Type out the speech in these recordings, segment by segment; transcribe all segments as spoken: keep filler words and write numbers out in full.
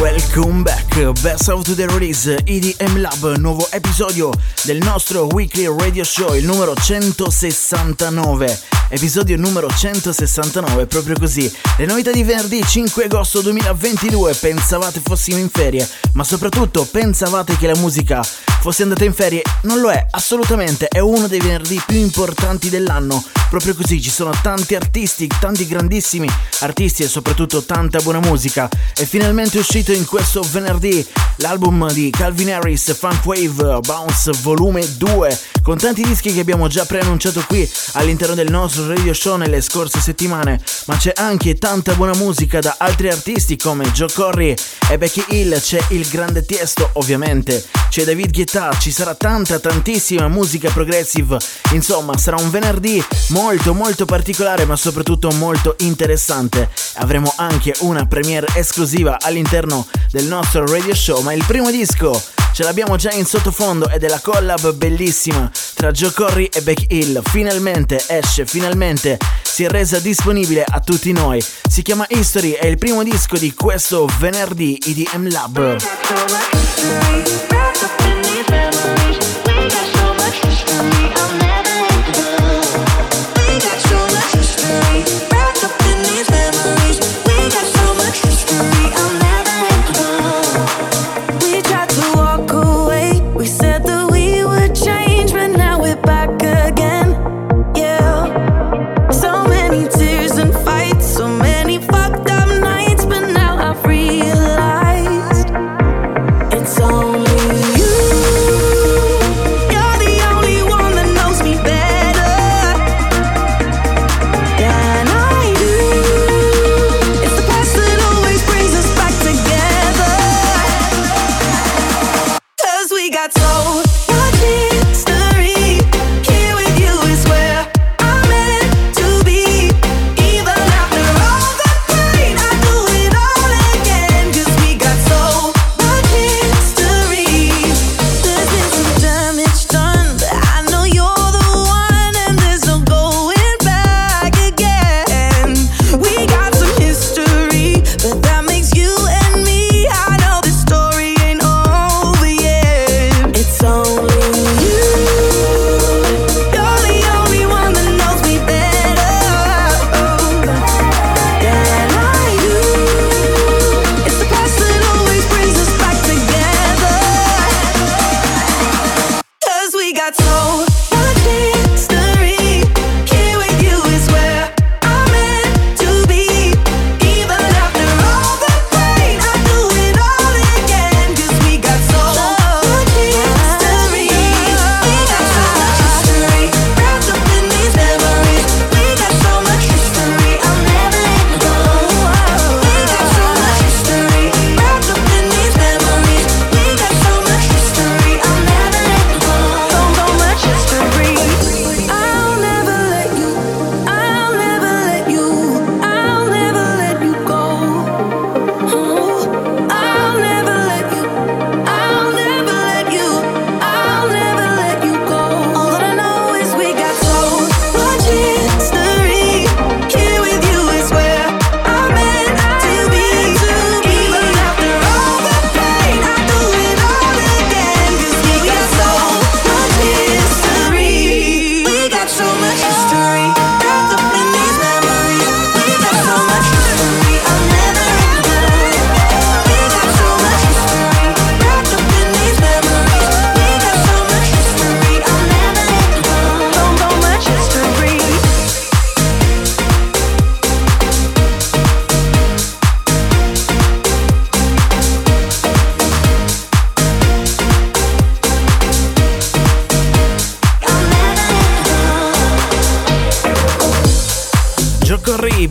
Welcome back, Best of Today Release, E D M Lab, nuovo episodio del nostro weekly radio show, il numero centosessantanove, episodio numero centosessantanove, proprio così. Le novità di venerdì cinque agosto duemilaventidue, pensavate fossimo in ferie, ma soprattutto pensavate che la musica fosse andata in ferie? Non lo è, assolutamente, è uno dei venerdì più importanti dell'anno, proprio così, ci sono tanti artisti, tanti grandissimi artisti e soprattutto tanta buona musica. È finalmente uscito in questo venerdì l'album di Calvin Harris, Funkwave Bounce Volume due, con tanti dischi che abbiamo già preannunciato qui all'interno del nostro radio show nelle scorse settimane, ma c'è anche tanta buona musica da altri artisti come Joel Corry e Becky Hill, c'è il grande Tiësto ovviamente, c'è David Guetta, ci sarà tanta tantissima musica progressive, insomma sarà un venerdì molto molto particolare ma soprattutto molto interessante. Avremo anche una premiere esclusiva all'interno del nostro radio show, ma il primo disco ce l'abbiamo già in sottofondo ed è la collab bellissima tra Joel Corry e Becky Hill. Finalmente esce, finalmente si è resa disponibile a tutti noi. Si chiama History, è il primo disco di questo venerdì E D M Lab. It's only you.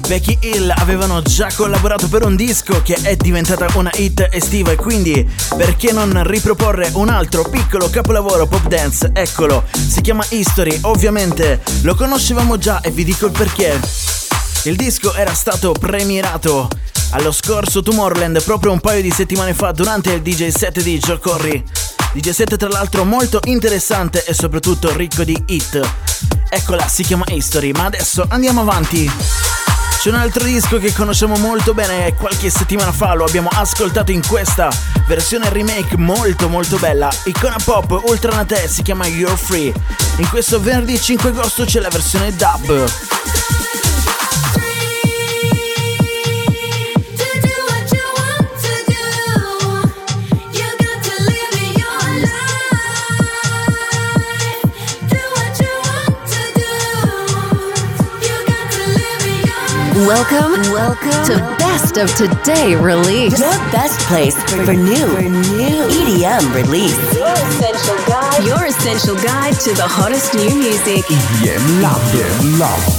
Becky Hill avevano già collaborato per un disco che è diventata una hit estiva, e quindi perché non riproporre un altro piccolo capolavoro pop dance? Eccolo, si chiama History, ovviamente lo conoscevamo già e vi dico il perché. Il disco era stato premierato allo scorso Tomorrowland proprio un paio di settimane fa durante il D J set di Joel Corry. D J set tra l'altro molto interessante e soprattutto ricco di hit. Eccola, si chiama History, ma adesso andiamo avanti. C'è un altro disco che conosciamo molto bene e qualche settimana fa lo abbiamo ascoltato in questa versione remake molto molto bella. Icona Pop, Ultra Naté, si chiama You're Free. In questo venerdì cinque agosto c'è la versione dub. Welcome, welcome to Best of Today Release. Your best place for, for, new, for new E D M release. Your essential guide. Your essential guide to the hottest new music. E D M Lab. E D M Lab.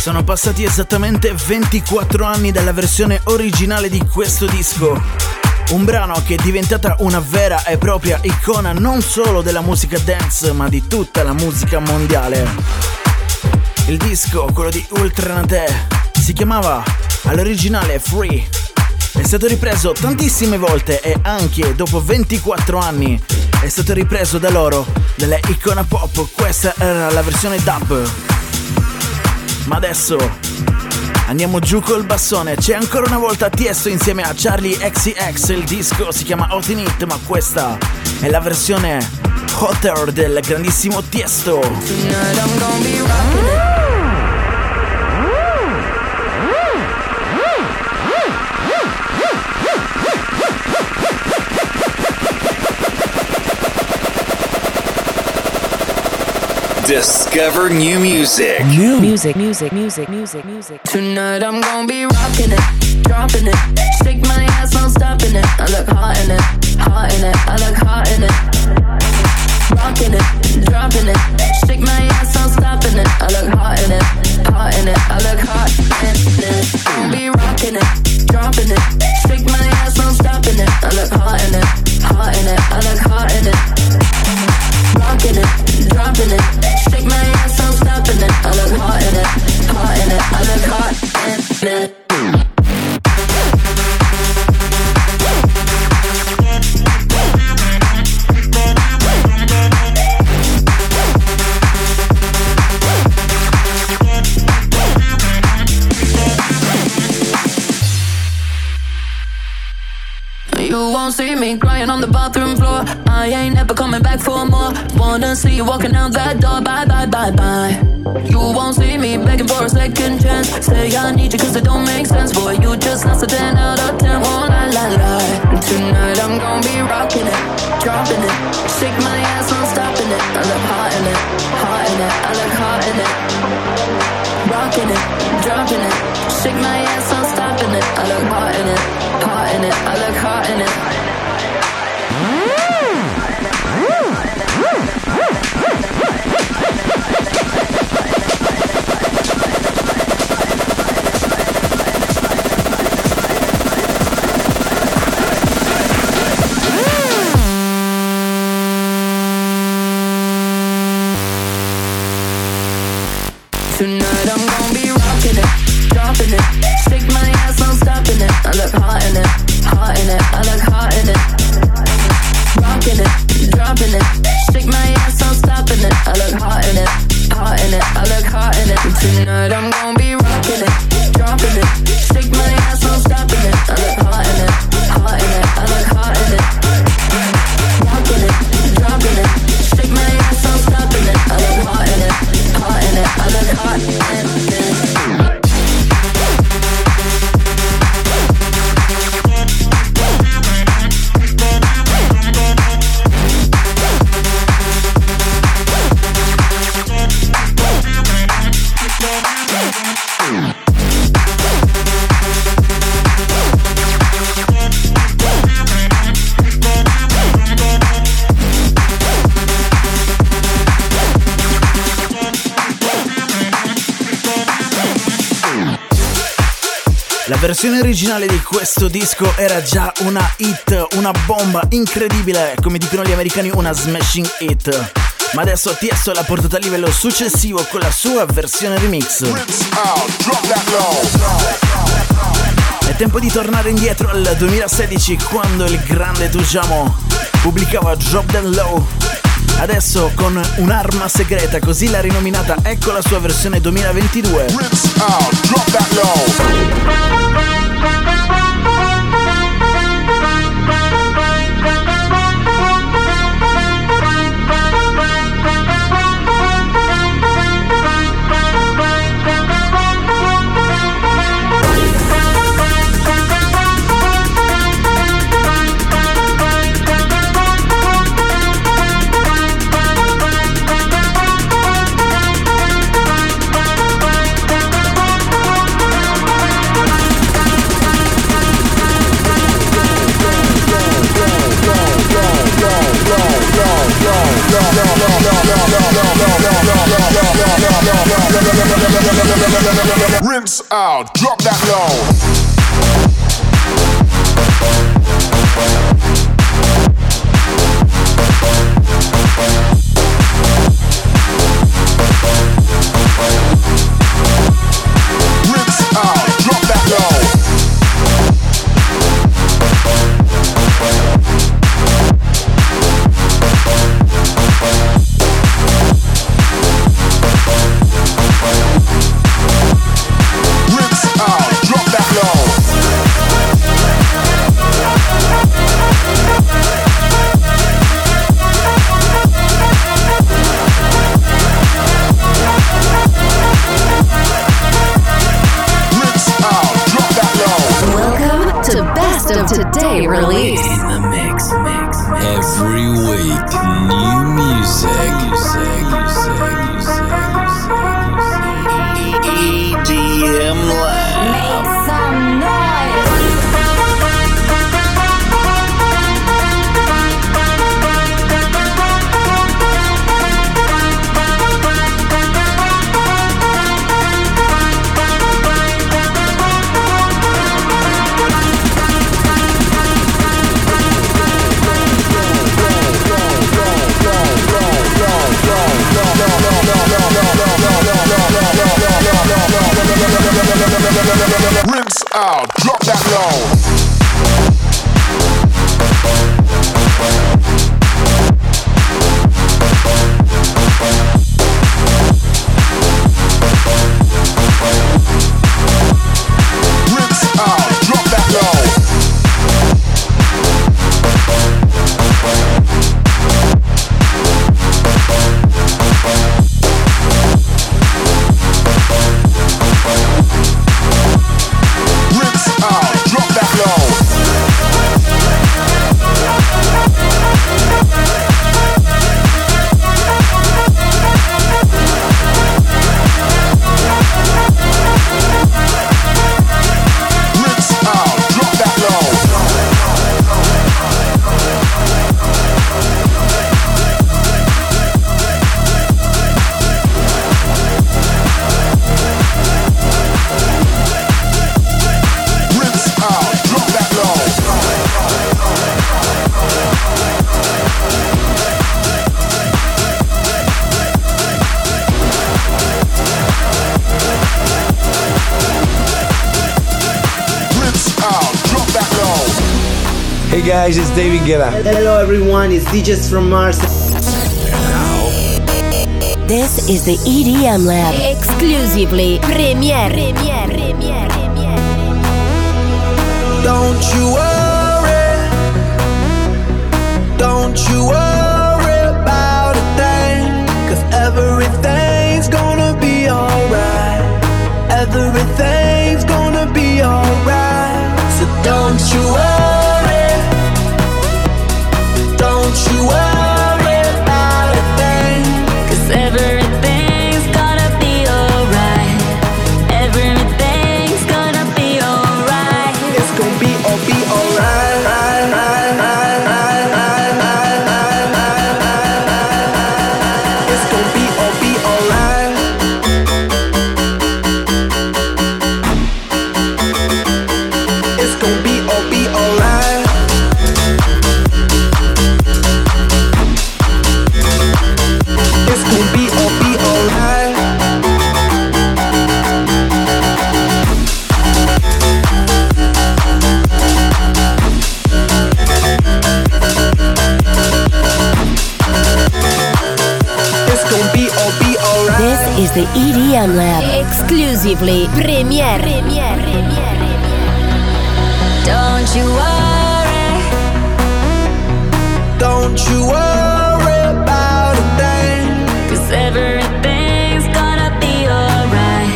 Sono passati esattamente ventiquattro anni dalla versione originale di questo disco, un brano che è diventata una vera e propria icona non solo della musica dance ma di tutta la musica mondiale. Il disco, quello di Ultra Naté, si chiamava all'originale Free, è stato ripreso tantissime volte e anche dopo ventiquattro anni è stato ripreso da loro, dalle Icona Pop. Questa era la versione dub. Ma adesso Andiamo giù col bassone, c'è ancora una volta Tiësto insieme a Charli X C X, il disco si chiama Hot in It, ma questa è la versione hotter del grandissimo Tiësto. Tonight I'm gonna be rockin'. Discover new music. New music, music, music, music, music. Tonight I'm gonna be rocking it, dropping it. Shake my ass, no stopping it. I look hot in it, hot in it. I look hot in it. Rocking it, dropping it. Shake my ass, no stopping it. I look hot in it, hot in it. I look hot in it. I'll be rocking it, dropping it. Shake my ass, no stopping it. I look hot in it, hot in it. I look hot in it. Rockin' it, droppin' it, shake my ass, I'm stoppin' it. I look hot in it, hot in it, I look hot in it. You won't see me crying on the bathroom floor. I ain't ever coming back for more. Wanna see you walking out that door. Bye, bye, bye, bye. You won't see me begging for a second chance. Say I need you cause it don't make sense. Boy, you just lost a ten out of ten. Won't lie, lie, lie. Tonight I'm gonna be rocking it, dropping it. Shake my ass, I'm stopping it. I look hot in it, hot in it. I look hot in it. Rocking it, dropping it. Shake my ass, I'm stopping it. I look hot in it, hot in it. I look hot in it. Tonight I'm gonna be rocking it, dropping it. Shake my ass, I'm stopping it. I look hot in it, hot in it. I look hot in it. Rocking it, dropping it. Shake my ass, I'm stopping it. I look hot in it, hot in it. I look hot in it. Tonight I'm gonna be rocking it, dropping it. Shake my ass, I'm stopping it. I look hot in it, hot in it. I look hot in it. Rocking it, dropping it. Shake my ass, I'm stopping it. I look hot in it, hot in it. I look hot in it. La versione originale di questo disco era già una hit, una bomba incredibile, come dicono gli americani, una smashing hit. Ma adesso Tiësto l'ha portata a livello successivo con la sua versione remix. È tempo di tornare indietro al duemilasedici, quando il grande Tujamo pubblicava Drop That Low. Adesso con un'arma segreta, così l'ha rinominata, ecco la sua versione duemilaventidue. Drop That Low. Rinse out, drop that low. Rinse out, drop that low. Rinse out. Every week, new music. E D M Lab. Make some rinse out, drop that low. Hey guys, it's David Guetta. Hello everyone, it's D Js from Mars. This is the E D M Lab, exclusively premiere. Premiere, premiere, premiere. Don't you worry, don't you worry about a thing, 'cause everything's gonna be alright, everything's gonna be alright, so don't you worry. The E D M Lab, exclusively premiere. Premiere, premiere. Don't you worry, don't you worry about a thing, 'cause everything's gonna be alright,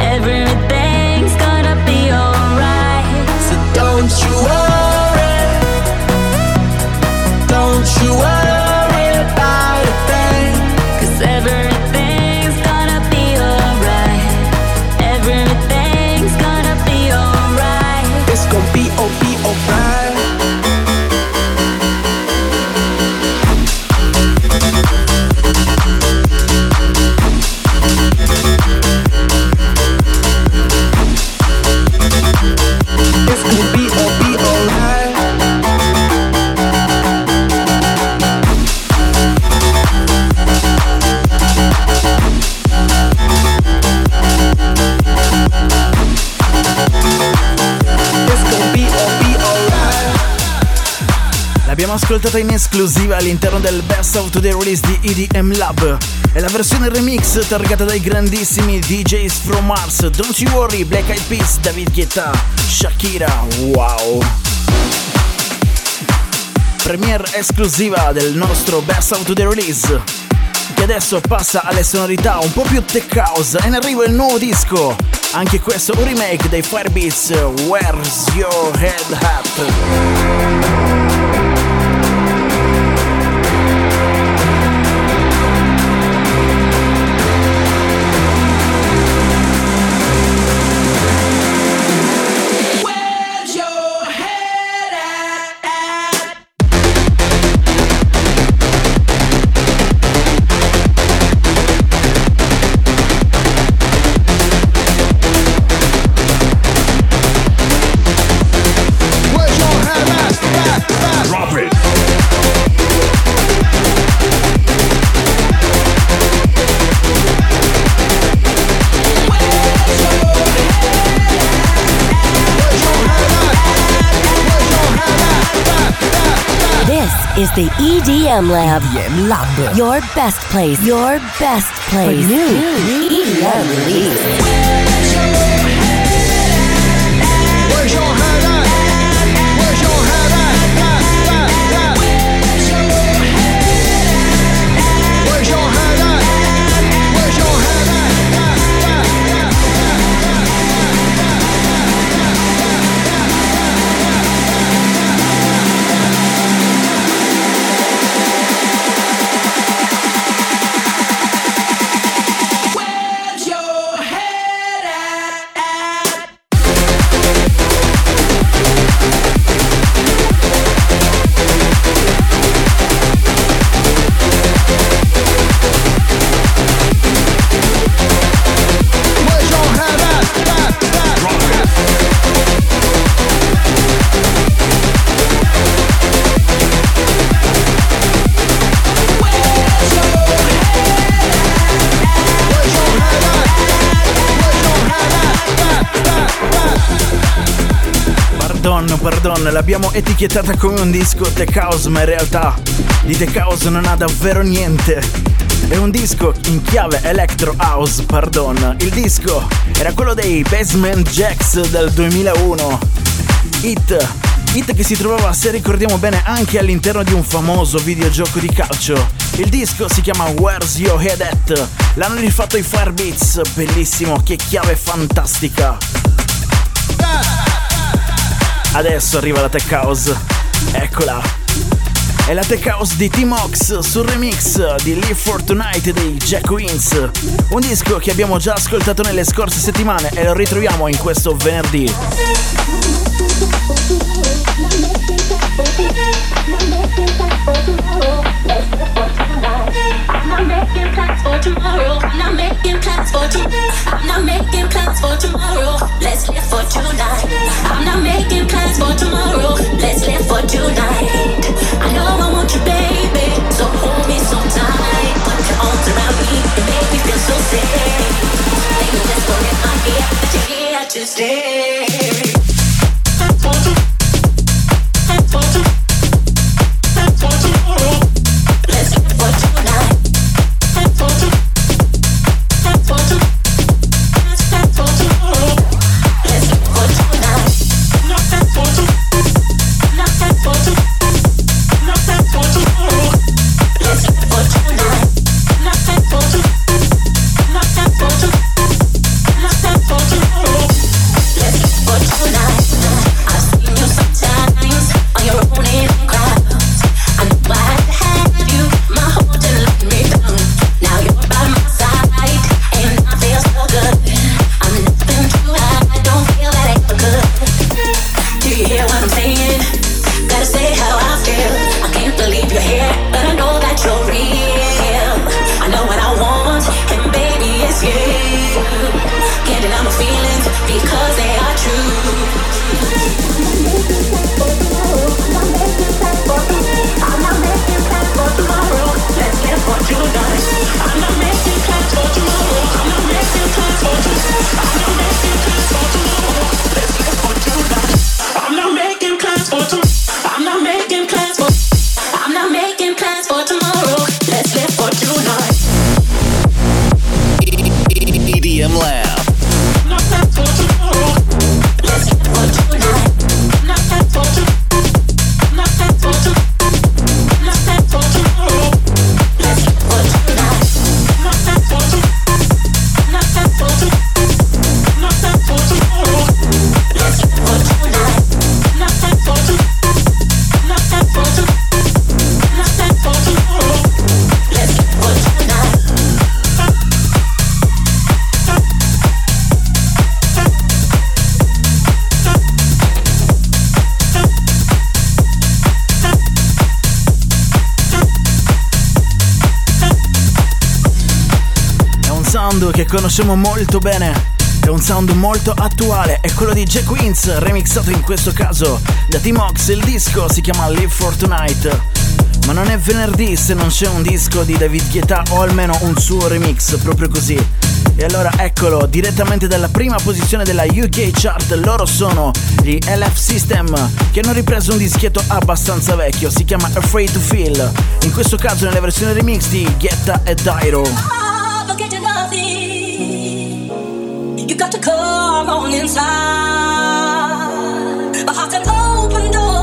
everything's gonna be alright, so don't you worry, don't you worry about a thing, 'cause everything's ascoltata in esclusiva all'interno del Best of Today Release di E D M Lab. È la versione remix targata dai grandissimi D Js from Mars, Don't You Worry, Black Eyed Peas, David Guetta, Shakira. Wow! Premiere esclusiva del nostro Best of Today Release, che adesso passa alle sonorità un po' più tech house, e in arrivo il nuovo disco, anche questo un remake dei Firebeats, Where's Your Head At? is the E D M Lab. E D M Lab. Your best place. Your best place. New, new E D M release. Where's your head at? Where's your head at? Where's your head at? Where's your head at? Where's your head at? Where's your head at? Pardon, l'abbiamo etichettata come un disco Tech House, ma in realtà di Tech House non ha davvero niente. È un disco in chiave Electro House, pardon. Il disco era quello dei Basement Jaxx del duemilauno. Hit, hit che si trovava, se ricordiamo bene, anche all'interno di un famoso videogioco di calcio. Il disco si chiama Where's Your Head At? L'hanno rifatto i Firebeats, bellissimo, che chiave fantastica. Adesso arriva la Tech House, eccola. È la Tech House di Timox sul remix di Live for Tonight dei Jack Queens. Un disco che abbiamo già ascoltato nelle scorse settimane e lo ritroviamo in questo venerdì. I'm not making plans for tomorrow. I'm not making plans for tonight. I'm not making plans for tomorrow. Let's live for tonight. I'm not making plans for tomorrow. Let's live for tonight. I know I want you, baby, so hold me so tight. Put your arms around me and make me feel so safe. Maybe that's what I'm here, but you're here to stay. I'm for tomorrow. I'm for tomorrow. I'm for tomorrow. Let's live for tonight. Che conosciamo molto bene, è un sound molto attuale, è quello di Jack Queens, remixato in questo caso da Timox. Il disco si chiama Live for Tonight, ma non è venerdì se non c'è un disco di David Guetta o almeno un suo remix, proprio così. E allora eccolo, direttamente dalla prima posizione della U K Chart, loro sono gli L F System, che hanno ripreso un dischetto abbastanza vecchio, si chiama Afraid to Feel, in questo caso nella versione remix di Guetta e Dyro. I forget your loving, you got to come on inside, my heart's an open door.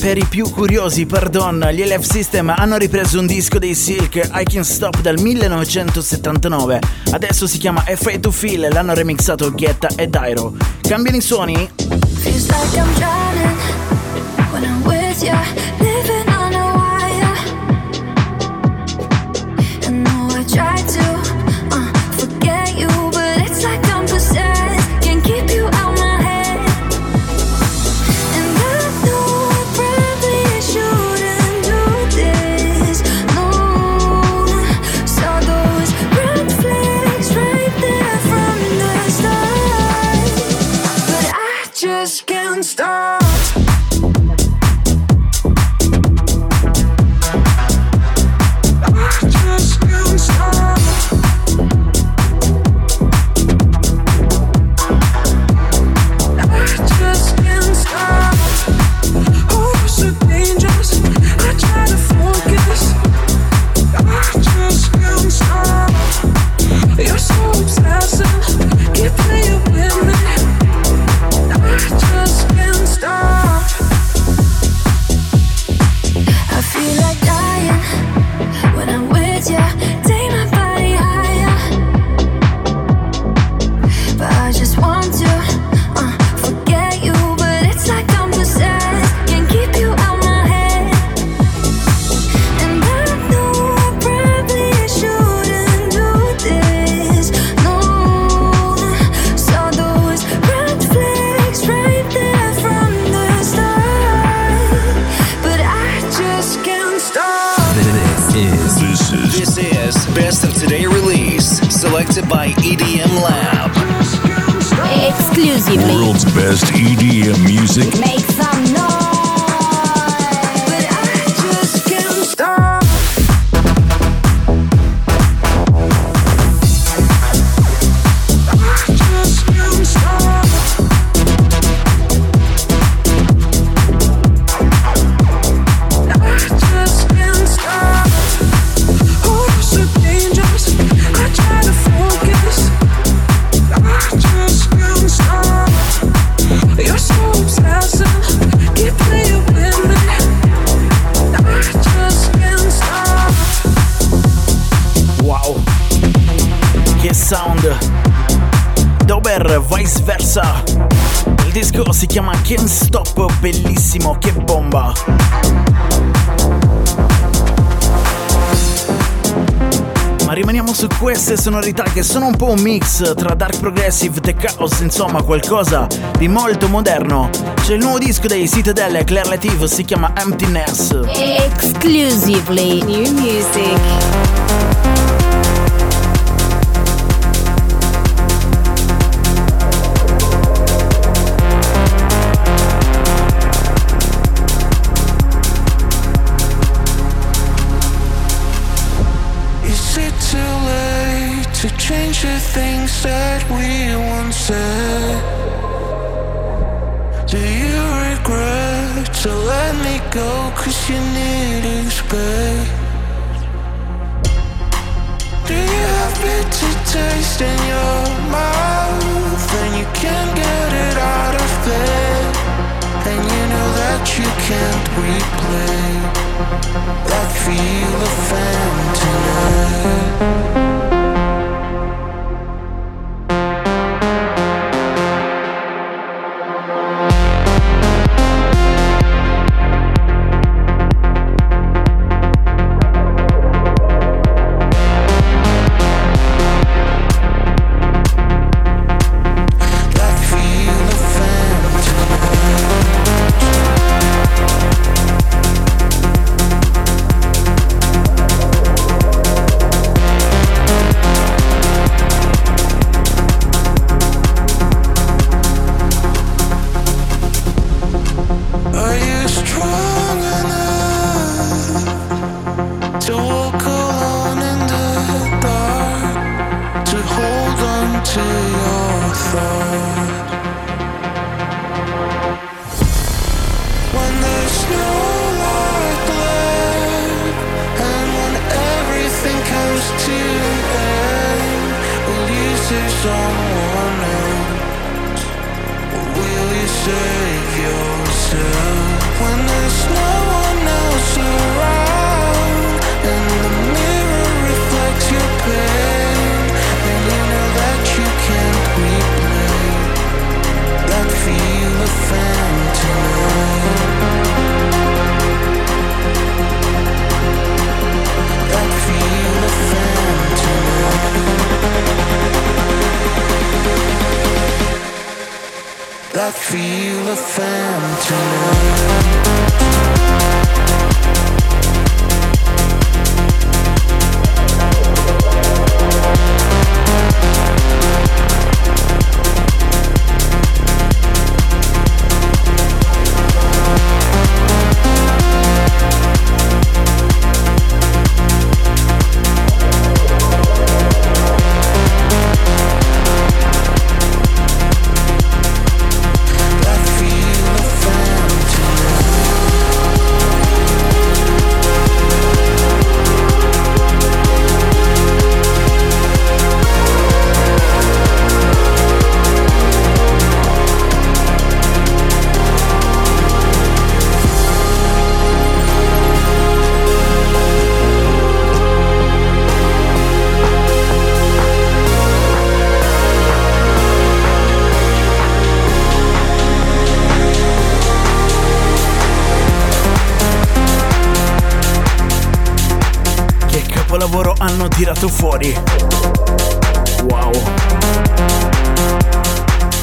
Per i più curiosi, pardon, gli L F System hanno ripreso un disco dei Silk, I Can't Stop, dal millenovecentosettantanove. Adesso si chiama Afraid to Feel, l'hanno remixato Guetta e Dyro. Cambiano i suoni? You're so obsessive. per Vice Versa. Il disco si chiama Can't Stop, bellissimo, che bomba. Ma rimaniamo su queste sonorità che sono un po' un mix tra dark progressive, tech house, insomma qualcosa di molto moderno. C'è il nuovo disco dei Citadel e Claire Latif, si chiama Emptiness. Exclusively new music. Things that we once said, do you regret to let me go? Cause you needed space. Do you have bitter taste in your mouth and you can't get it out of bed? And you know that you can't replay that feel of emptiness. Tirato fuori, wow,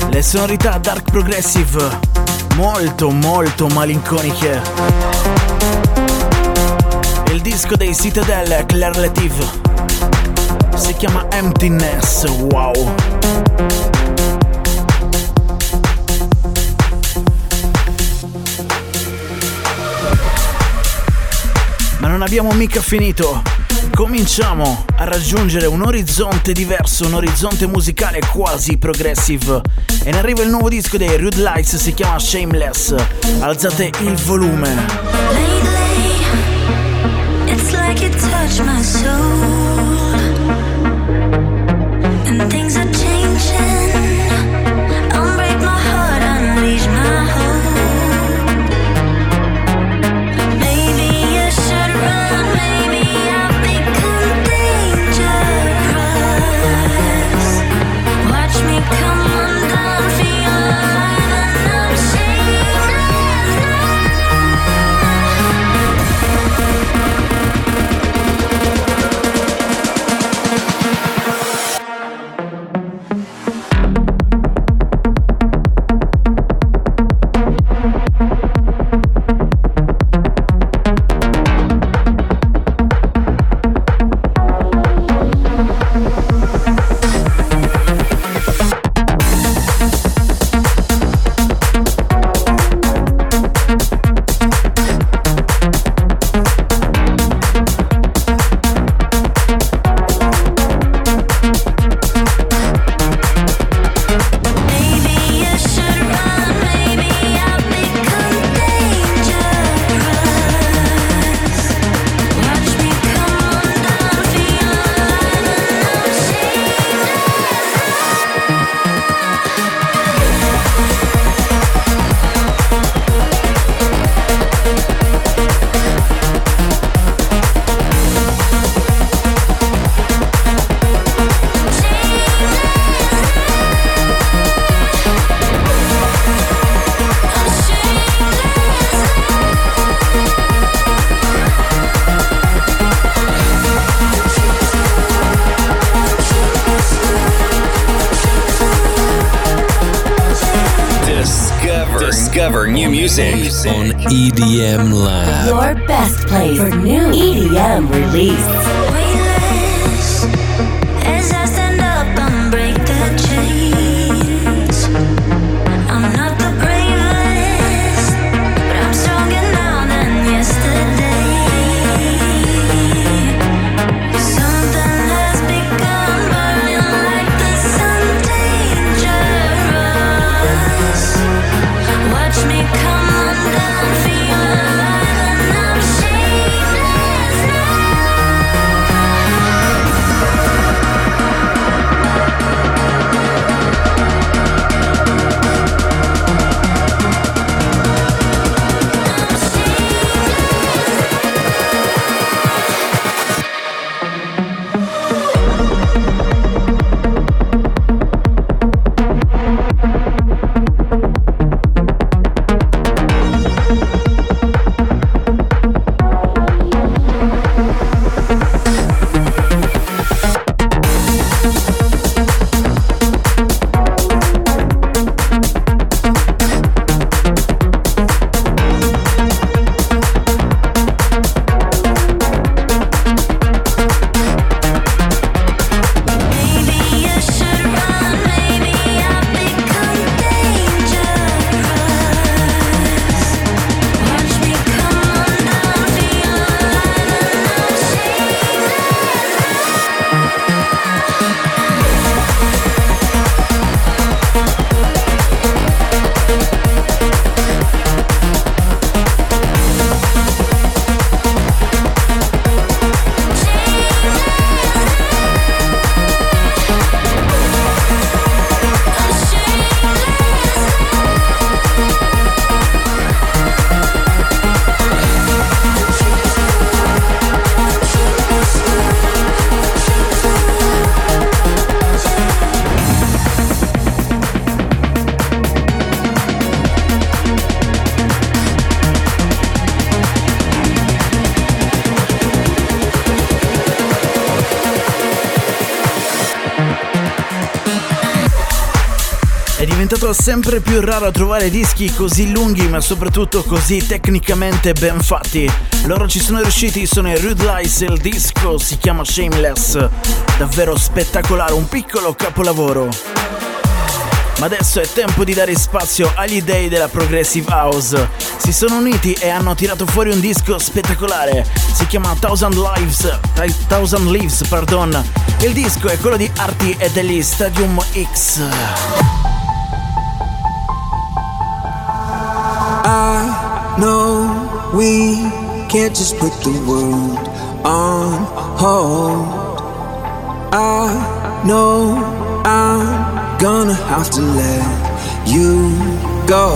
le sonorità dark progressive molto molto malinconiche. Il disco dei Citadel Claire Latif si chiama Emptiness, wow. Ma non abbiamo mica finito. Cominciamo a raggiungere un orizzonte diverso, un orizzonte musicale quasi progressive. E ne arriva il nuovo disco dei Rude Lights, si chiama Shameless. Alzate il volume. Lately, it's like you touch my soul. And things are changing. Unbreak my heart, unleash my hope. Maybe I should run, maybe I come on. discover new music on E D M Lab. Your best place for new E D M release. È diventato sempre più raro trovare dischi così lunghi ma soprattutto così tecnicamente ben fatti. Loro ci sono riusciti, sono i Rude Lights, il disco si chiama Shameless. Davvero spettacolare, un piccolo capolavoro. Ma adesso è tempo di dare spazio agli dei della Progressive House. Si sono uniti e hanno tirato fuori un disco spettacolare. Si chiama Thousand Lives, Thousand Leaves, pardon. Il disco è quello di Arty e degli Stadium X. I know we can't just put the world on hold. I know I'm gonna have to let you go.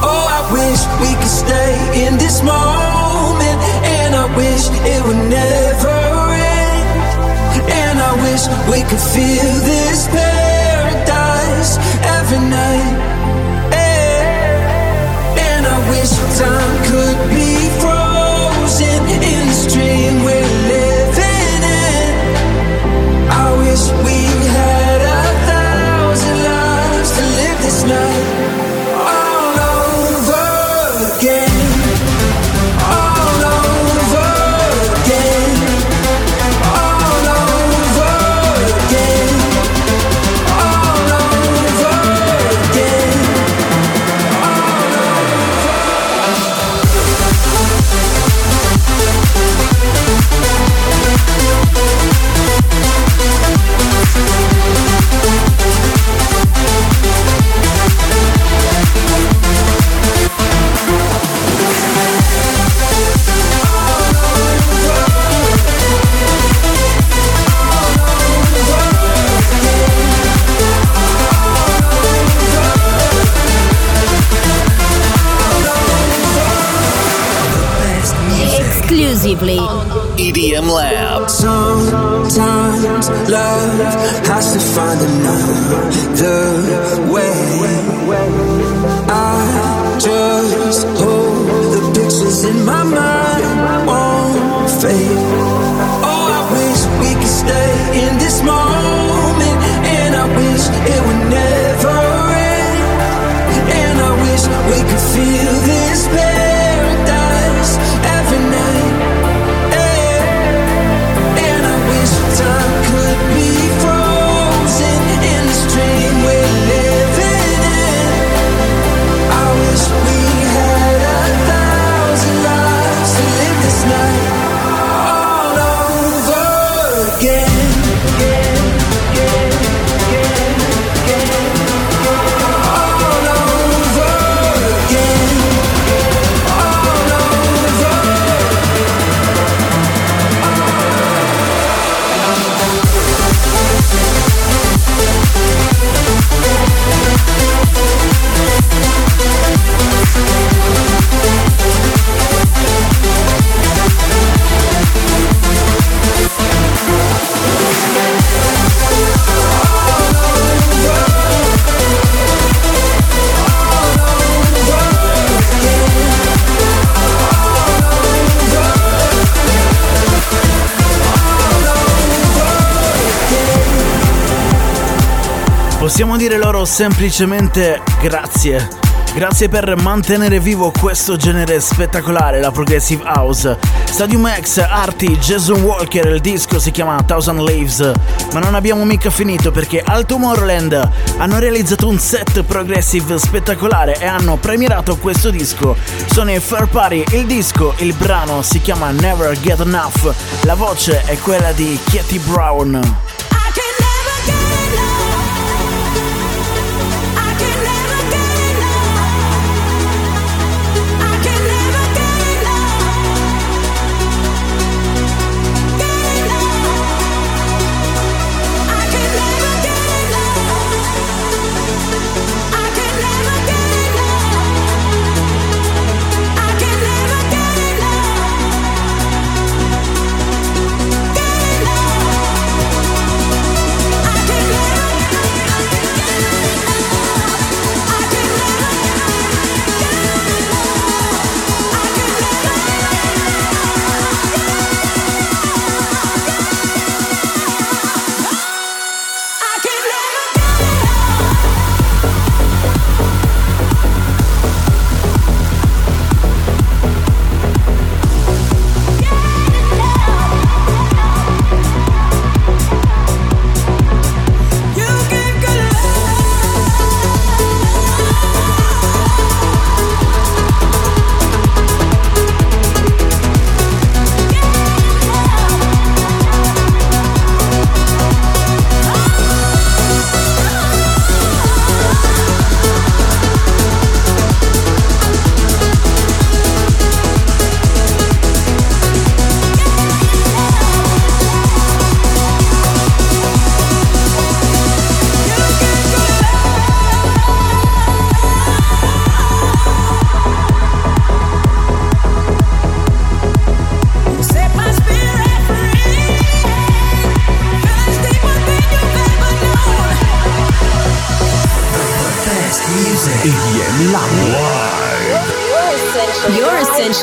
Oh, I wish we could stay in this moment, and I wish it would never end, and I wish we could feel this paradise every night. Wish time could be frozen in the stream we're living in. I wish we had a thousand lives to live this night all over again, all over again, all over again, all over again. Exclusively E D M Lab. Sometimes love has to find another way. I just hold the pictures in my mind won't fade. Oh, I wish we could stay in this moment, and I wish it would never end, and I wish we could Possiamo dire loro semplicemente grazie. Grazie per mantenere vivo questo genere spettacolare, la Progressive House. Stadium X, Arty, Jason Walker, il disco si chiama Thousand Leaves. Ma non abbiamo mica finito, perché al Tomorrowland hanno realizzato un set progressive spettacolare e hanno premierato questo disco. Sono i Fur Party, il disco, il brano si chiama Never Get Enough. La voce è quella di Katie Brown.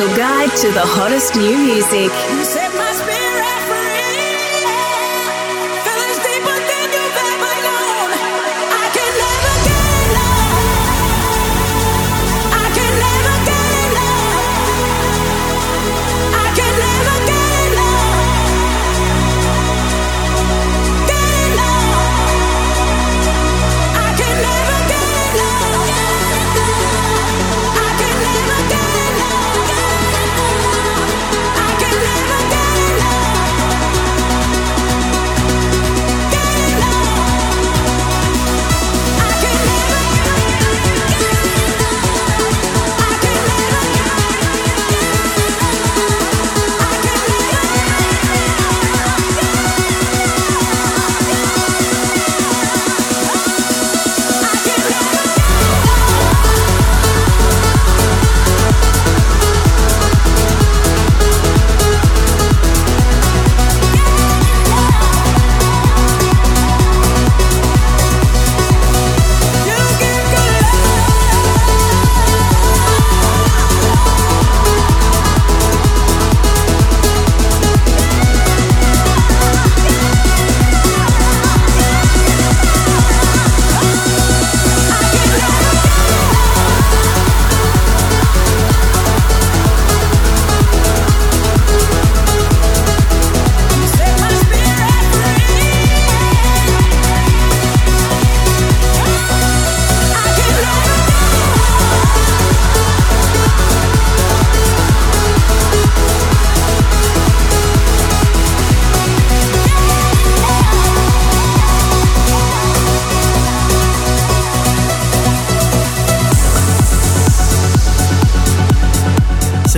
Guide to the hottest new music.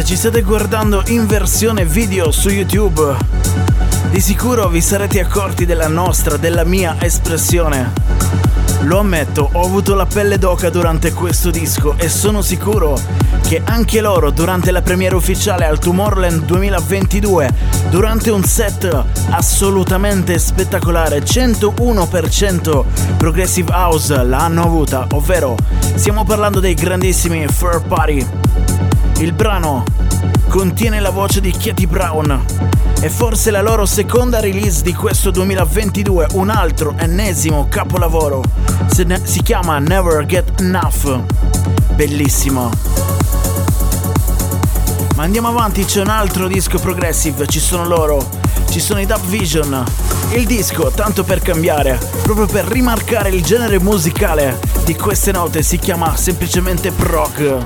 se ci state guardando in versione video su YouTube, di sicuro vi sarete accorti della nostra, della mia espressione. Lo ammetto, ho avuto la pelle d'oca durante questo disco e sono sicuro che anche loro, durante la premiere ufficiale al Tomorrowland duemilaventidue, durante un set assolutamente spettacolare, centouno per cento Progressive House, l'hanno avuta, ovvero stiamo parlando dei grandissimi Fur Party. Il brano contiene la voce di Katie Brown. È forse la loro seconda release di questo duemilaventidue, un altro ennesimo capolavoro. Se ne- si chiama Never Get Enough. Bellissimo. Ma andiamo avanti, c'è un altro disco progressive, ci sono loro, ci sono i Dub Vision. Il disco, tanto per cambiare, proprio per rimarcare il genere musicale di queste note, si chiama semplicemente prog.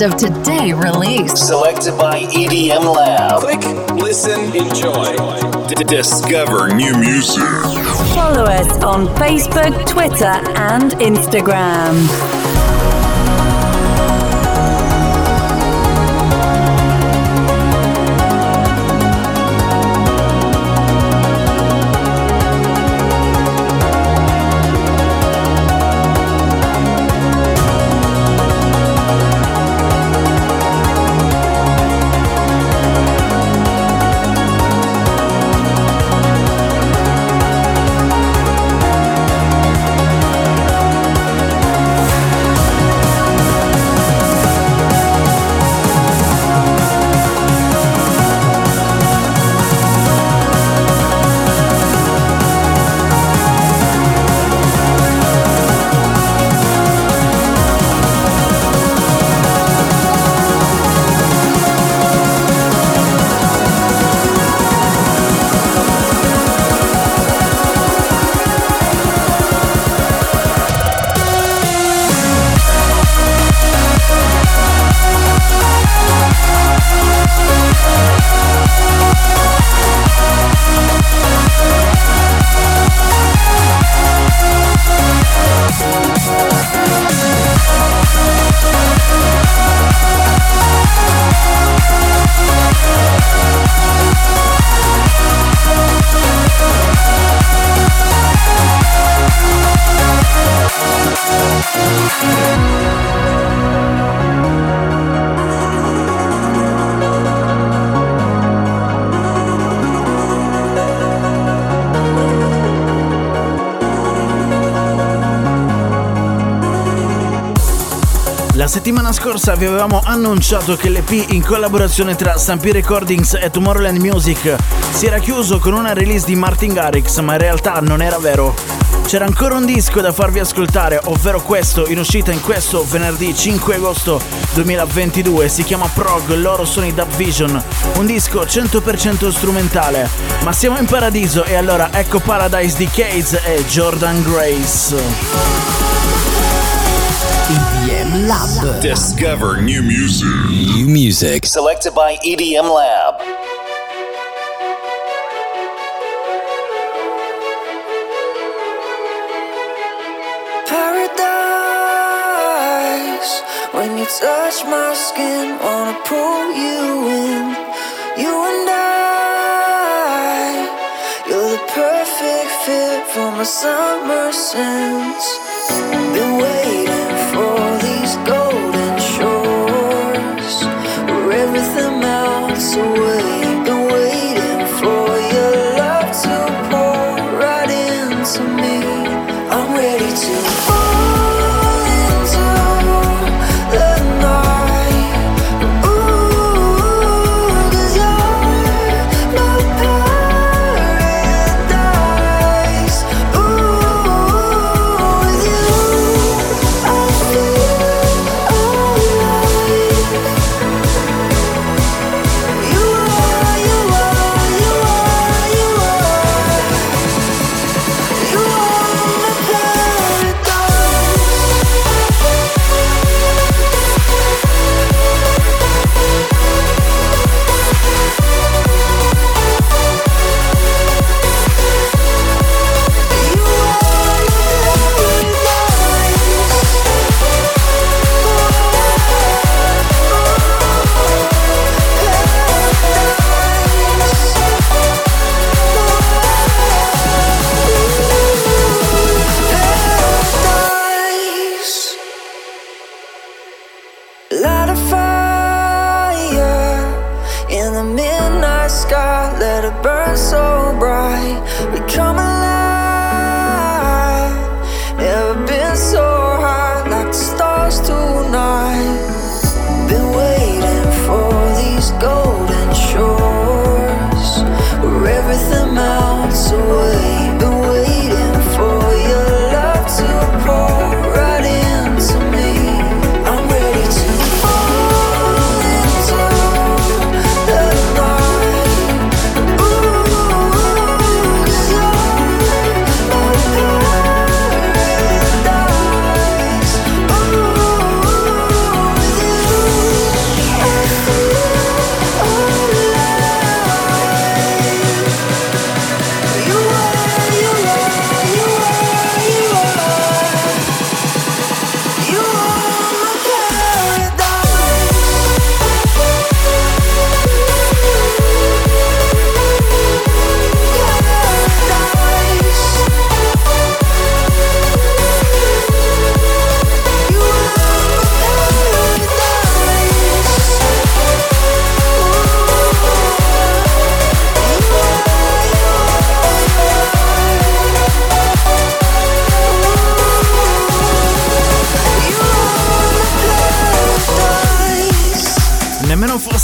Of today release, selected by E D M Lab. Click, listen, enjoy. D- discover new music. Follow us on Facebook, Twitter, and Instagram. La settimana scorsa vi avevamo annunciato che l'E P in collaborazione tra Stampede Recordings e Tomorrowland Music si era chiuso con una release di Martin Garrix, ma in realtà non era vero. C'era ancora un disco da farvi ascoltare, ovvero questo, in uscita in questo venerdì cinque agosto duemilaventidue, si chiama Prog, loro sono i Dub Vision, un disco cento per cento strumentale. Ma siamo in paradiso e allora ecco Paradise di Kaze e Jordan Grace. E D M Lab. Discover new music. New music selected by E D M Lab. When you touch my skin, wanna pull you in. You and I, you're the perfect fit for my summer sense. Been waiting for these golden shores, where everything melts away. Been waiting for your love to pour right into me. I'm ready to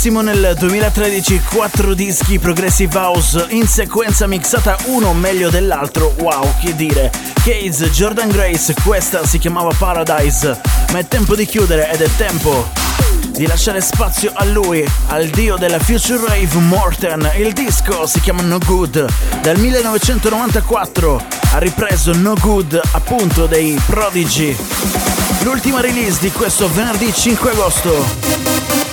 nel duemilatredici, quattro dischi Progressive House in sequenza mixata uno meglio dell'altro, wow, che dire. Kaze, Jordan Grace, questa si chiamava Paradise, ma è tempo di chiudere ed è tempo di lasciare spazio a lui, al dio della Future Rave, Morten. Il disco si chiama No Good, dal millenovecentonovantaquattro, ha ripreso No Good appunto dei Prodigy, l'ultima release di questo venerdì cinque agosto.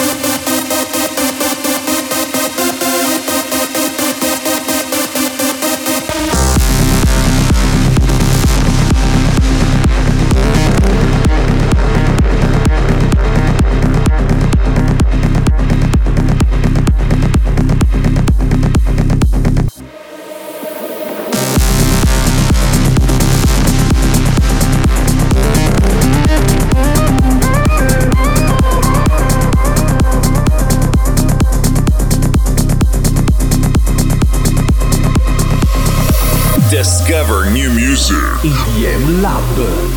Discover new music. E D M Lab.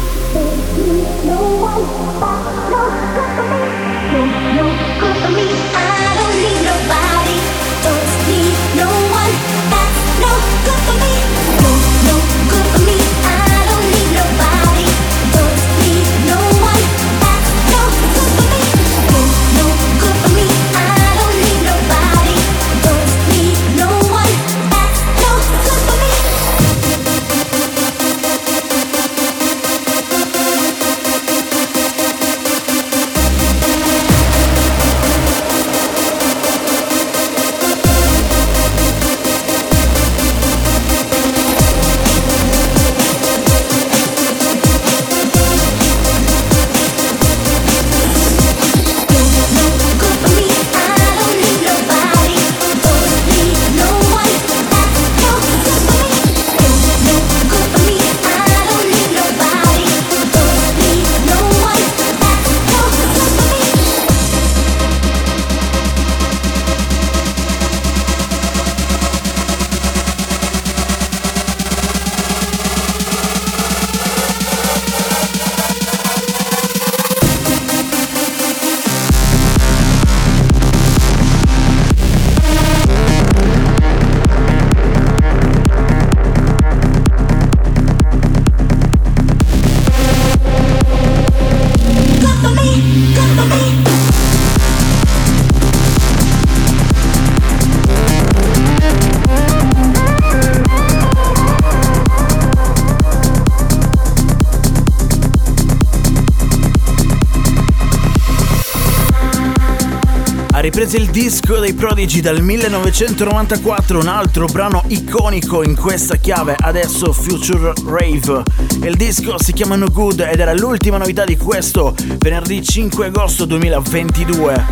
riprese il disco dei Prodigy dal millenovecentonovantaquattro, un altro brano iconico in questa chiave, adesso Future Rave. Il disco si chiama No Good ed era l'ultima novità di questo venerdì cinque agosto duemilaventidue.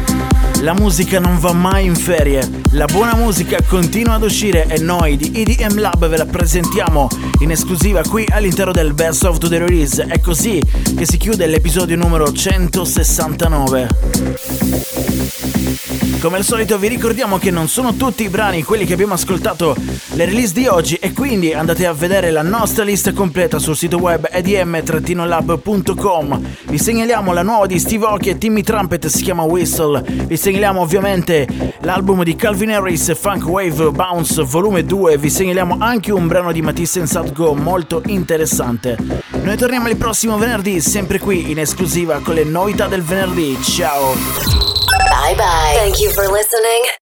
La musica non va mai in ferie, la buona musica continua ad uscire e noi di E D M Lab ve la presentiamo in esclusiva qui all'interno del Best of the Release. È così che si chiude l'episodio numero centosessantanove. Come al solito vi ricordiamo che non sono tutti i brani quelli che abbiamo ascoltato le release di oggi e quindi andate a vedere la nostra lista completa sul sito web e d m trattino lab punto com. Vi segnaliamo la nuova di Steve Aoki e Timmy Trumpet, si chiama Whistle. Vi segnaliamo ovviamente l'album di Calvin Harris, Funkwave Bounce Volume due. Vi segnaliamo anche un brano di Matisse and Sadko molto interessante. Noi torniamo il prossimo venerdì sempre qui in esclusiva con le novità del venerdì. Ciao! Bye bye. Thank you for listening.